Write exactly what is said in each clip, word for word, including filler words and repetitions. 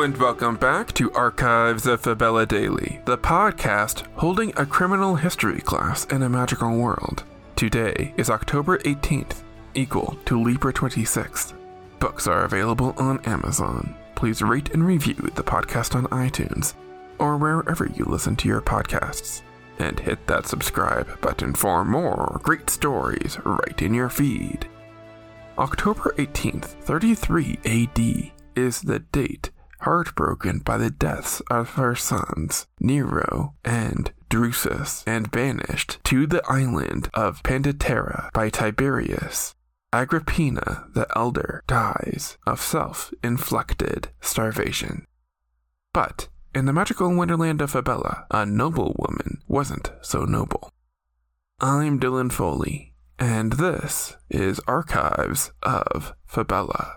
And welcome back to Archives of Fabella Daily, the podcast holding a criminal history class in a magical world. Today is October eighteenth, equal to Libra twenty-sixth. Books are available on Amazon. Please rate and review the podcast on iTunes, or wherever you listen to your podcasts. And hit that subscribe button for more great stories right in your feed. October eighteenth, thirty-three A D is the date heartbroken by the deaths of her sons, Nero and Drusus, and banished to the island of Pandatera by Tiberius, Agrippina the Elder dies of self-inflicted starvation. But in the magical wonderland of Fabella, a noble woman wasn't so noble. I'm Dylan Foley, and this is Archives of Fabella.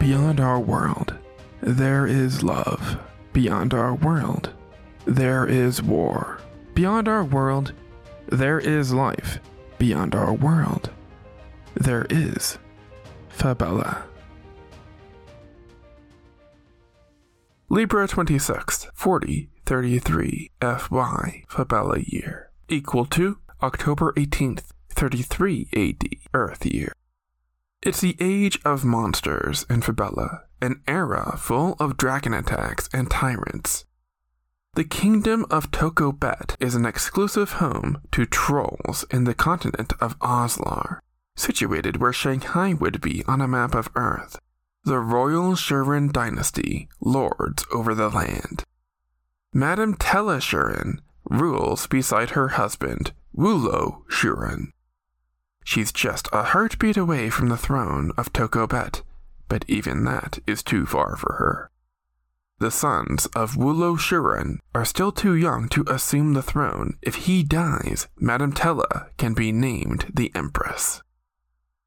Beyond our world, there is love. Beyond our world, there is war. Beyond our world, there is life. Beyond our world, there is Fabella. Libra twenty-sixth, forty thirty-three F Y, Fabella year, equal to October eighteenth, thirty-three A D, Earth year. It's the age of monsters in Fabella, an era full of dragon attacks and tyrants. The kingdom of Tokobet is an exclusive home to trolls in the continent of Oslar, situated where Shanghai would be on a map of Earth. The royal Shurin dynasty lords over the land. Madame Tela Shuren rules beside her husband, Wulu Shuren. She's just a heartbeat away from the throne of Tokobet, but even that is too far for her. The sons of Wulu Shuren are still too young to assume the throne. If he dies, Madame Tela can be named the Empress.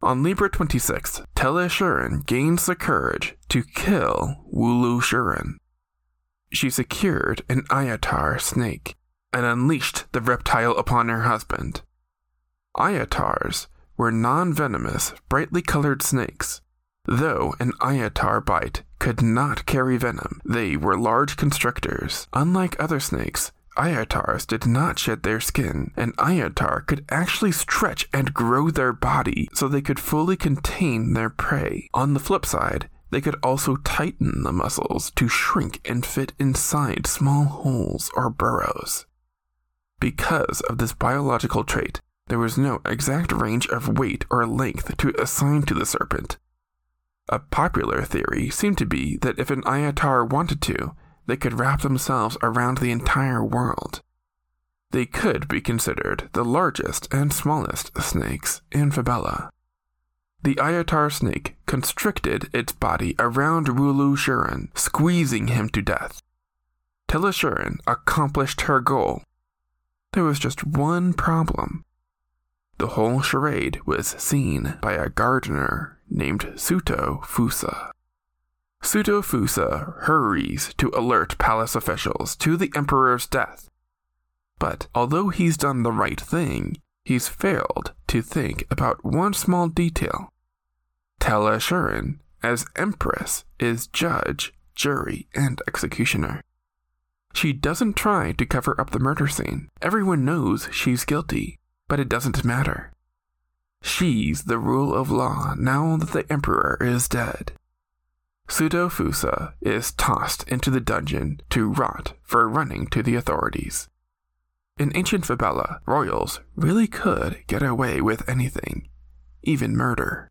On Libra twenty-sixth, Tela Shuren gains the courage to kill Wulu Shuren. She secured an ayatar snake and unleashed the reptile upon her husband. Ayatars were non-venomous, brightly colored snakes. Though an ayatar bite could not carry venom, they were large constrictors. Unlike other snakes, ayatars did not shed their skin. An ayatar could actually stretch and grow their body so they could fully contain their prey. On the flip side, they could also tighten the muscles to shrink and fit inside small holes or burrows. Because of this biological trait, there was no exact range of weight or length to assign to the serpent. A popular theory seemed to be that if an ayatar wanted to, they could wrap themselves around the entire world. They could be considered the largest and smallest snakes in Fabella. The ayatar snake constricted its body around Wulu Shuren, squeezing him to death. Tela Shuren accomplished her goal. There was just one problem. The whole charade was seen by a gardener named Suto Fusa. Suto Fusa hurries to alert palace officials to the emperor's death. But although he's done the right thing, he's failed to think about one small detail. Tela Shuren, as empress, is judge, jury, and executioner. She doesn't try to cover up the murder scene. Everyone knows she's guilty. But it doesn't matter. She's the rule of law now that the emperor is dead. Suto Fusa is tossed into the dungeon to rot for running to the authorities. In ancient Fabella, royals really could get away with anything, even murder.